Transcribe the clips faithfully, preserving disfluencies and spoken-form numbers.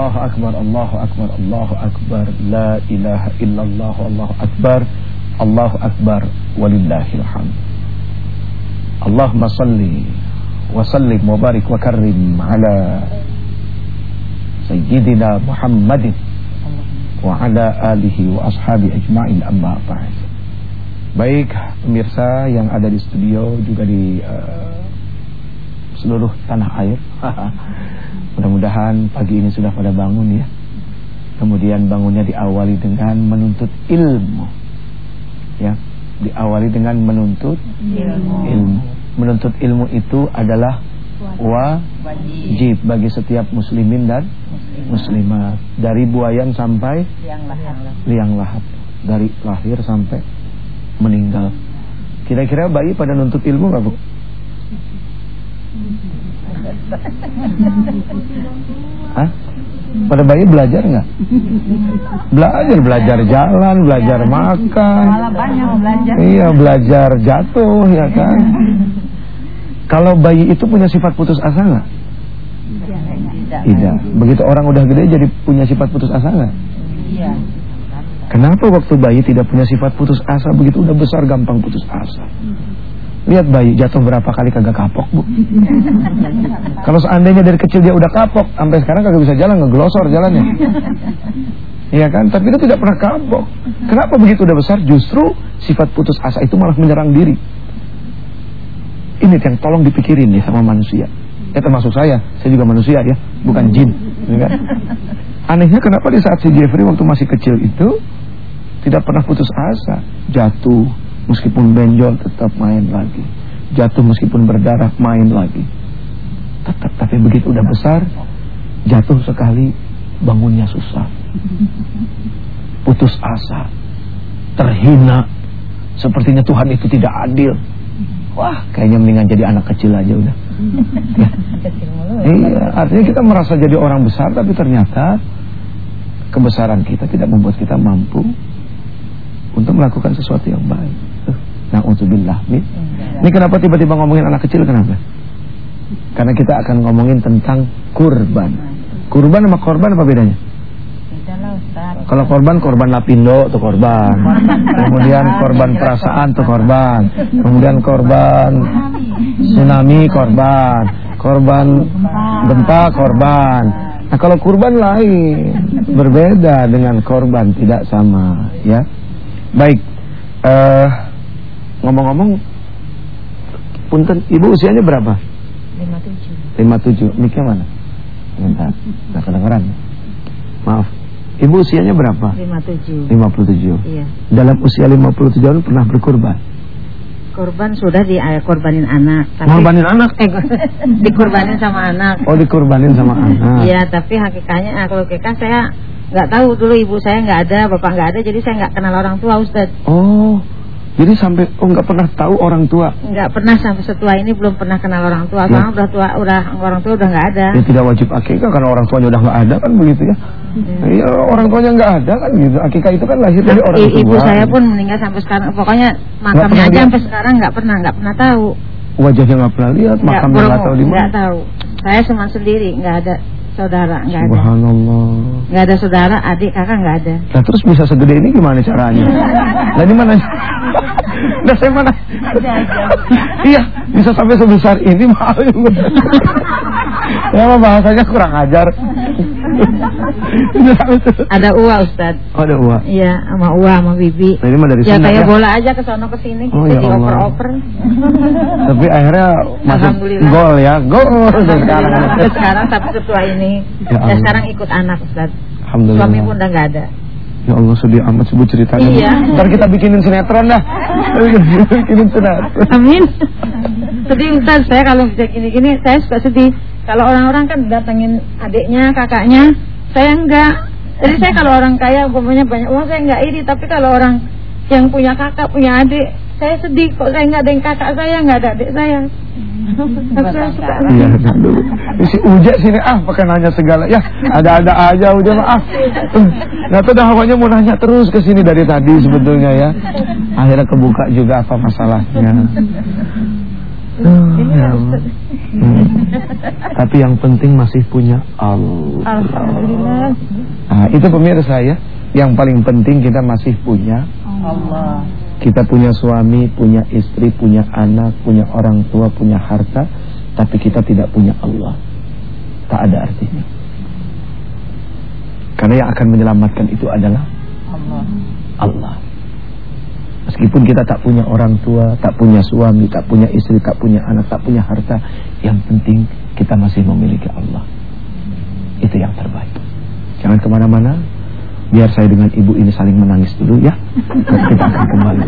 Allahu Akbar, Allahu Akbar, Allahu Akbar, La ilaha illallah, Allahu Akbar, Allahu Akbar, walillahil hamd. Allahumma salli wa sallim wa barik wa karrim ala Sayyidina Muhammadin wa ala alihi wa ashabi ajma'in, amma ba'd. Baik pemirsa yang ada di studio juga di uh, seluruh tanah air. Mudah-mudahan pagi ini sudah pada bangun ya. Kemudian bangunnya diawali dengan menuntut ilmu. Ya, diawali dengan menuntut ilmu. ilmu. Menuntut ilmu itu adalah wajib bagi setiap muslimin dan muslimat, dari buayan sampai liang lahat, dari lahir sampai meninggal. Kira-kira bayi pada nuntut ilmu enggak, Bu? Hah? Pada bayi belajar nggak? Belajar, belajar jalan, belajar makan. Iya, belajar jatuh, ya kan? Kalau bayi itu punya sifat putus asa nggak? Tidak. Begitu orang udah gede jadi punya sifat putus asa nggak? Iya. Kenapa waktu bayi tidak punya sifat putus asa, begitu udah besar gampang putus asa? Lihat bayi jatuh berapa kali kagak kapok, Bu. Kalau seandainya dari kecil dia udah kapok, sampai sekarang kagak bisa jalan, ngeglosor jalannya. Iya kan? Tapi itu tidak pernah kapok. Kenapa begitu udah besar justru sifat putus asa itu malah menyerang diri? Ini yang tolong dipikirin nih sama manusia. Ya, termasuk saya, saya juga manusia ya, bukan jin, ya kan? Anehnya kenapa di saat si Jeffrey waktu masih kecil itu tidak pernah putus asa, jatuh meskipun benjol tetap main lagi, jatuh meskipun berdarah main lagi, tetap. Tapi begitu udah besar, jatuh sekali bangunnya susah, putus asa, terhina, sepertinya Tuhan itu tidak adil. Wah, kayaknya mendingan jadi anak kecil aja udah. Ya. Iya, artinya kita merasa jadi orang besar, tapi ternyata kebesaran kita tidak membuat kita mampu untuk melakukan sesuatu yang baik. Nah, uzubillah. Ini kenapa tiba-tiba ngomongin anak kecil, kenapa? Karena kita akan ngomongin tentang kurban. Kurban sama korban apa bedanya? Bedalah, Ustaz. Kalau korban, korban lapindo tuh korban. Kemudian korban perasaan tuh korban. Kemudian korban tsunami korban. Korban gempa korban. Nah, kalau kurban lain, berbeda dengan korban, tidak sama, ya. Baik, ngomong-ngomong, punten, ibu usianya berapa? lima puluh tujuh. lima puluh tujuh, miknya mana? Bentar, gak kedengeran. Maaf, ibu usianya berapa? lima puluh tujuh. lima puluh tujuh. Iya. Dalam usia lima puluh tujuh tahun pernah berkorban? Korban sudah dikorbanin anak. Korbanin anak? Eh, dikorbanin sama anak. Oh, dikorbanin sama anak. Iya, tapi hakikatnya kalau kita saya... Nggak tahu, dulu ibu saya nggak ada, bapak nggak ada, jadi saya nggak kenal orang tua, Ustaz. Oh, jadi sampai oh nggak pernah tahu orang tua? Nggak pernah, sampai setua ini belum pernah kenal orang tua. Karena udah tua, udah orang tua udah nggak ada. Ya tidak wajib akikah karena orang tuanya udah nggak ada kan, begitu ya? Iya, ya, orang tuanya nggak ada kan, gitu. Akikah itu kan lahir dari orang tua. Ibu saya pun meninggal sampai sekarang, pokoknya makamnya aja sampai sekarang nggak pernah, nggak pernah tahu. Wajahnya nggak pernah lihat, makamnya nggak tahu di mana. Nggak tahu, saya cuma sendiri, nggak ada saudara, nggak ada. Subhanallah. Nggak ada saudara, adik, kakak nggak ada. Nah, terus bisa segede ini gimana caranya? Nah, gimana? Nah, saya mana? Iya, bisa sampai sebesar ini maaf. Ya, bahasanya kurang ajar. Ada uwa, Ustaz. Oh, ada uwa. Iya, sama uwa, sama bibi. Nah, ini mah dari ya, sana, kayak ya? Bola aja ke sono ke sini, oh, ya dioper-oper. Tapi akhirnya masuk gol ya, gol. Dan sekarang sekarang tapi setua ini. Ya, ya sekarang ikut anak, Ustaz. Alhamdulillah. Suami pun udah enggak ada. Ya Allah, sedih amat sebut ceritanya. Iya. Ntar kita bikinin sinetron dah. Bikinin sinetron. Amin. Sedih, Ustaz. Saya kalau bisa gini-gini saya suka sedih. Kalau orang-orang kan datangin adiknya, kakaknya, saya enggak. Jadi saya kalau orang kaya umpamanya banyak uang saya enggak iri, tapi kalau orang yang punya kakak, punya adik, saya sedih kok saya enggak ada yang kakak saya, enggak ada adik saya. Iya, dulu. Si Uja sini ah pakai nanya segala. Ya, ada-ada aja Uja maaf. Nah, tuh dah hawanya mau nanya terus ke sini dari tadi sebetulnya ya. Akhirnya kebuka juga apa masalahnya. Ini harus. Tapi yang penting masih punya Allah. Alhamdulillah. Nah, itu pemirsa ya. Yang paling penting kita masih punya Allah. Kita punya suami, punya istri, punya anak, punya orang tua, punya harta, tapi kita tidak punya Allah, tak ada artinya. Karena yang akan menyelamatkan itu adalah Allah. Allah. Meskipun kita tak punya orang tua, tak punya suami, tak punya istri, tak punya anak, tak punya harta, yang penting kita masih memiliki Allah. Itu yang terbaik. Jangan kemana-mana. Biar saya dengan ibu ini saling menangis dulu ya. Terus kita akan kembali.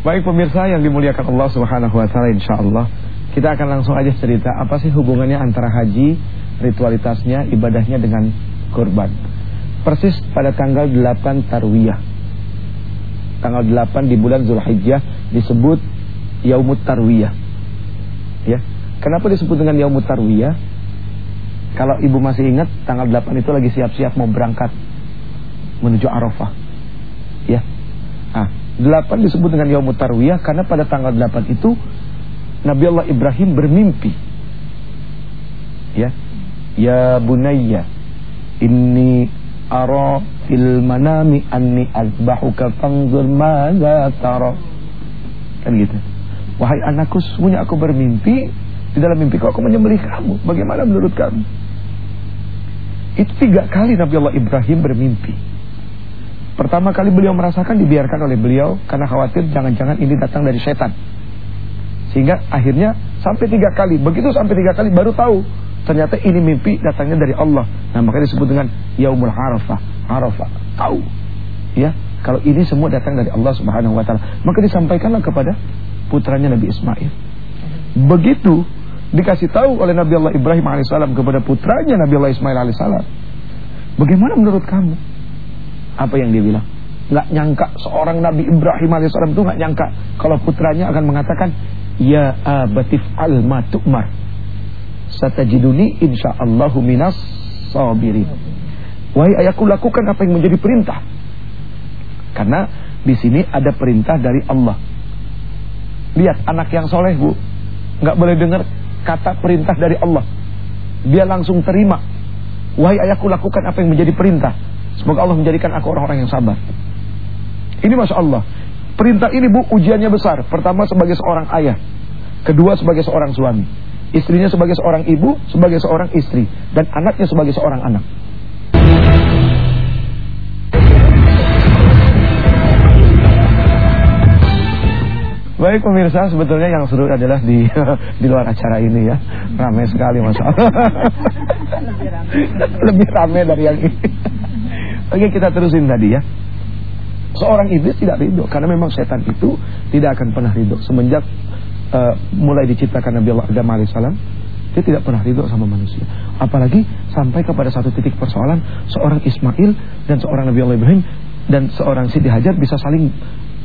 Baik pemirsa yang dimuliakan Allah Subhanahu wa taala, insyaallah kita akan langsung aja cerita apa sih hubungannya antara haji, ritualitasnya, ibadahnya dengan kurban. Persis pada tanggal delapan Tarwiyah, tanggal delapan di bulan Zulhijjah disebut Yaumut Tarwiyah. Ya. Kenapa disebut dengan Yaumut Tarwiyah? Kalau ibu masih ingat, tanggal delapan itu lagi siap-siap mau berangkat menuju Arafah. Ya. Ah, delapan disebut dengan Yaumut Tarwiyah karena pada tanggal delapan itu Nabi Allah Ibrahim bermimpi. Ya. Ya bunayya inni ara fil manami anni azbahuka fanzur maza tara. Kan gitu. Wahai anakku, sesungguhnya aku bermimpi, di dalam mimpiku aku menyembelih kamu. Bagaimana menurut kamu? Itu tiga kali Nabi Allah Ibrahim bermimpi. Pertama kali beliau merasakan dibiarkan oleh beliau karena khawatir jangan-jangan ini datang dari setan. Sehingga akhirnya sampai tiga kali. Begitu sampai tiga kali baru tahu ternyata ini mimpi datangnya dari Allah. Nah, makanya disebut dengan Yaumul Arafah. Arafah, tahu ya, kalau ini semua datang dari Allah Subhanahu wa taala. Maka disampaikanlah kepada putranya Nabi Ismail. Begitu dikasih tahu oleh Nabi Allah Ibrahim alaihissalam kepada putranya Nabi Allah Ismail alaihissalam, bagaimana menurut kamu? Apa yang dia bilang? Enggak nyangka seorang Nabi Ibrahim alaihissalam itu enggak nyangka kalau putranya akan mengatakan ya abatif al-matumar. Satajiduni insyaallahu minas sabirin. Wahai ayahku, lakukan apa yang menjadi perintah. Karena di sini ada perintah dari Allah. Lihat anak yang soleh, Bu, enggak boleh dengar kata perintah dari Allah. Dia langsung terima. Wahai ayahku, lakukan apa yang menjadi perintah. Semoga Allah menjadikan aku orang-orang yang sabar. Ini Masya Allah. Perintah ini, Bu, ujiannya besar. Pertama sebagai seorang ayah, kedua sebagai seorang suami, istrinya sebagai seorang ibu, sebagai seorang istri, dan anaknya sebagai seorang anak. Baik pemirsa, sebetulnya yang seru adalah di di luar acara ini ya. Ramai sekali Masya Allah. Lebih ramai. Lebih ramai dari yang ini. Oke, kita terusin tadi ya. Seorang iblis tidak ridho, karena memang setan itu tidak akan pernah ridho. Semenjak Uh, mulai diciptakan Nabi Allah Adam alaihissalam, dia tidak pernah ridho sama manusia. Apalagi sampai kepada satu titik persoalan, seorang Ismail dan seorang Nabi Allah Ibrahim dan seorang Siti Hajar bisa saling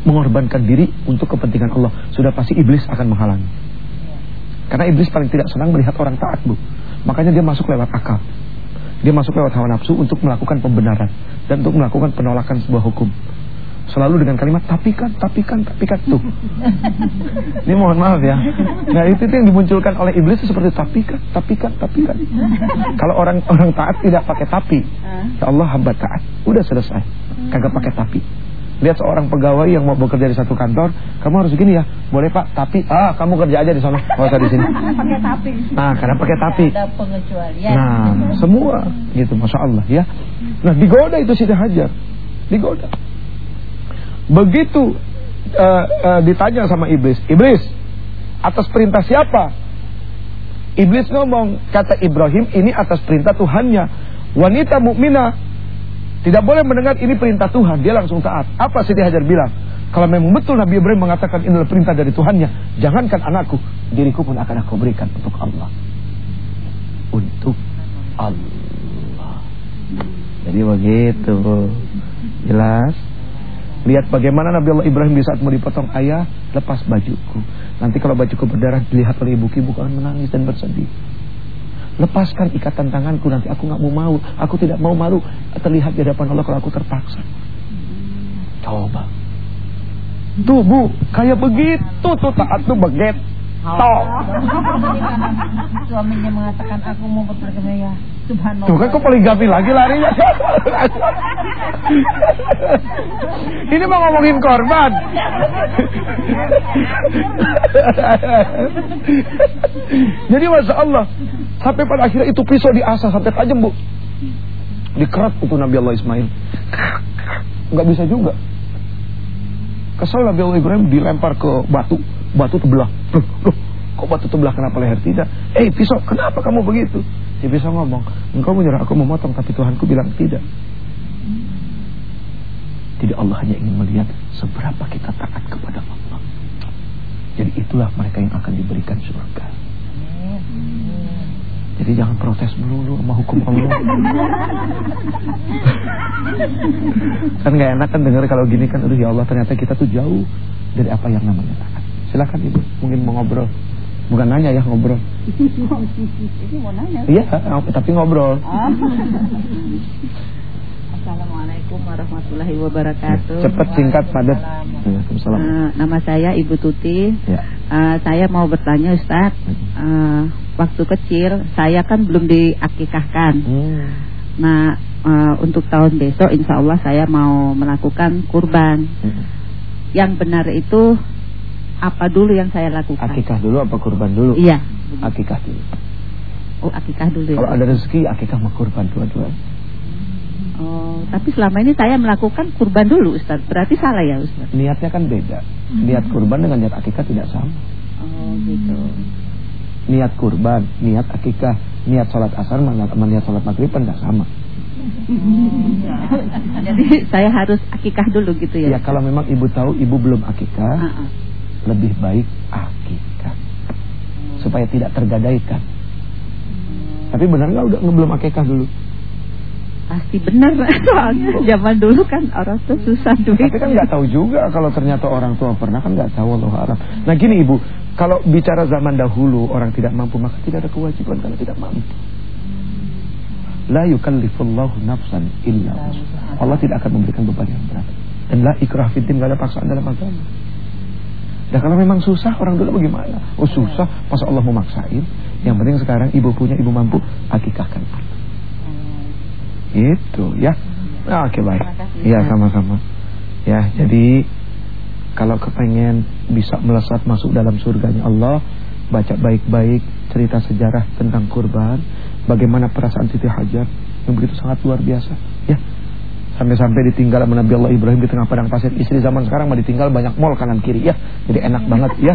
mengorbankan diri untuk kepentingan Allah. Sudah pasti iblis akan menghalangi. Karena iblis paling tidak senang melihat orang taat, Bu. Makanya dia masuk lewat akal, dia masuk lewat hawa nafsu untuk melakukan pembenaran dan untuk melakukan penolakan sebuah hukum. Selalu dengan kalimat tapi kan, tapi kan, tapi kan tuh. Ini mohon maaf ya. Nah itu, itu yang dimunculkan oleh iblis seperti tapi kan, tapi kan, tapi kan. Kalau orang orang taat tidak pakai tapi, ya Allah hamba taat, udah selesai, kagak pakai tapi. Lihat seorang pegawai yang mau bekerja di satu kantor, kamu harus begini ya, boleh Pak, tapi ah kamu kerja aja di sana, nggak usah di sini. Pakai tapi. Nah karena pakai tapi. Ada pengecualian. Nah semua gitu, Masya Allah ya. Nah digoda itu Siti Hajar, digoda. Begitu uh, uh, ditanya sama iblis, iblis atas perintah siapa? Iblis ngomong, kata Ibrahim, ini atas perintah Tuhannya. Wanita mukminah tidak boleh mendengar ini perintah Tuhan, dia langsung taat. Apa Siti Hajar bilang? Kalau memang betul Nabi Ibrahim mengatakan ini adalah perintah dari Tuhannya, jangankan anakku, diriku pun akan aku berikan untuk Allah. Untuk Allah. Jadi begitu. Jelas? Lihat bagaimana Nabi Allah Ibrahim di saat mau dipotong ayah, lepas bajuku. Nanti kalau bajuku berdarah dilihat oleh ibuku, ibu akan menangis dan bersedih. Lepaskan ikatan tanganku, nanti aku nggak mau malu. Aku tidak mau malu terlihat di hadapan Allah kalau aku terpaksa. Coba. Tuh bu, kayak begitu tuh taat tuh beget. Tok. Suaminya mengatakan aku mau berpoligami ya. Subhanallah. Tuh kan kok poligami lagi larinya. Ini mau ngomongin korban. Jadi Masya Allah, sampai pada akhirnya itu pisau diasah sampai tajam bu. Dikerat itu Nabi Allah Ismail. Enggak bisa juga. Kesal Nabi Allah Ibrahim dilempar ke batu. Batu terbelah. Loh, loh, kok batu terbelah, kenapa leher tidak? Eh pisau, kenapa kamu begitu? Dia bisa ngomong, engkau menyuruh aku memotong, tapi Tuhanku bilang tidak. Jadi Allah hanya ingin melihat seberapa kita taat kepada Allah. Jadi itulah mereka yang akan diberikan surga. Jadi jangan protes melulu sama hukum Allah. Kan gak enak kan dengar kalau gini kan. Aduh ya Allah, ternyata kita tuh jauh dari apa yang namanya taat. Silakan ibu, mungkin mau ngobrol. Bukan nanya ya, ngobrol. Ini mau nanya. Iya, tapi ngobrol. Assalamualaikum warahmatullahi wabarakatuh. Cepat, singkat, padat. Waalaikumsalam. Uh, nama saya Ibu Tuti. Ya. Uh, saya mau bertanya Ustaz. Uh, waktu kecil saya kan belum diakikahkan. Hmm. Nah, uh, untuk tahun besok insya Allah saya mau melakukan kurban. Hmm. Yang benar itu apa dulu yang saya lakukan? Akikah dulu apa kurban dulu? Iya. Akikah dulu. Oh, akikah dulu ya. Kalau ada rezeki, akikah sama kurban dua-dua. Oh, tapi selama ini saya melakukan kurban dulu, Ustaz. Berarti salah ya, Ustaz? Niatnya kan beda. Niat kurban dengan niat akikah tidak sama. Oh, gitu. Niat kurban, niat akikah, niat sholat asar, niat sholat maghrib kan tidak sama. Jadi saya harus akikah dulu gitu ya? Ya, kalau memang ibu tahu ibu belum akikah, uh-uh. lebih baik akikah supaya tidak tergadaikan. Tapi benar nggak udah belum akikah dulu? Pasti benar soalnya zaman dulu kan orang tuh susah duit. Tapi kan nggak tahu juga kalau ternyata orang tua pernah kan nggak tahu Allah alam. Nah gini ibu, kalau bicara zaman dahulu orang tidak mampu maka tidak ada kewajiban kalau tidak mampu. La yukallifullahu nafsan illa wus'aha. Allah tidak akan memberikan beban yang berat. Dan la ikrah fid din, nggak ada paksaan dalam agama. Dan kalau memang susah orang dulu bagaimana? Oh susah, pas Allah mau maksain. Yang penting sekarang ibu punya, ibu mampu, akikahkan. Itu ya. Nah, oke okay, baik. Ya sama-sama. Ya jadi kalau kepengen bisa melesat masuk dalam surganya Allah, baca baik-baik cerita sejarah tentang kurban. Bagaimana perasaan Siti Hajar yang begitu sangat luar biasa. Ya. Sampai-sampai ditinggal sama Nabi Allah Ibrahim di tengah padang pasir. Istri zaman sekarang mah ditinggal banyak mall kanan kiri ya. Jadi enak banget ya.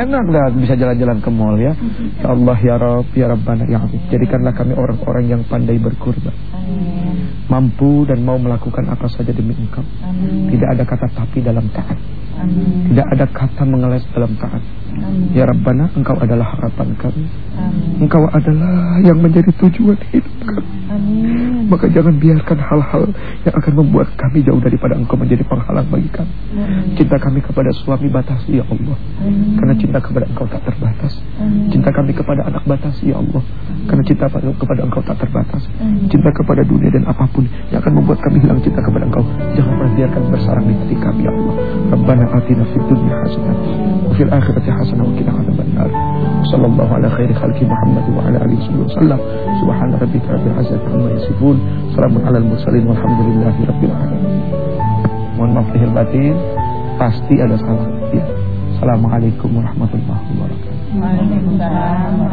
Enak dah bisa jalan-jalan ke mall ya. Ya Allah ya Rabb ya Rabbana ya Azim. Jadikanlah kami orang-orang yang pandai berkurban. Amin. Mampu dan mau melakukan apa saja demi Engkau. Amin. Tidak ada kata tapi dalam taat. Amin. Tidak ada kata mengeles dalam taat. Amin. Ya Rabbana, Engkau adalah harapan kami. Amin. Engkau adalah yang menjadi tujuan hidup kami. Amin. Maka jangan biarkan hal-hal yang akan membuat kami jauh daripada Engkau menjadi penghalang bagi kami. Amin. Cinta kami kepada suami batasi ya Allah. Amin. Karena cinta kepada Engkau tak terbatas. Amin. Cinta kami kepada anak batasi ya Allah. Amin. Karena cinta kepada Engkau tak terbatas. Amin. Cinta kepada dunia dan apapun yang akan membuat kami hilang cinta kepada Engkau, jangan pernah biarkan bersarang di hati kami ya Allah. Rabbana atina fid dunya hasanah wa fil akhirati حسنا وكنا عذاب النار صلى الله على خير خلق محمد وعلى آله وصحبه وسلم سبحان ربك رب العزة عما يصفون سلام على المرسلين والحمد لله رب العالمين. Mohon maaf lahir batin, pasti ada salah. Assalamualaikum warahmatullahi wabarakatuh. Waalaikumsalam.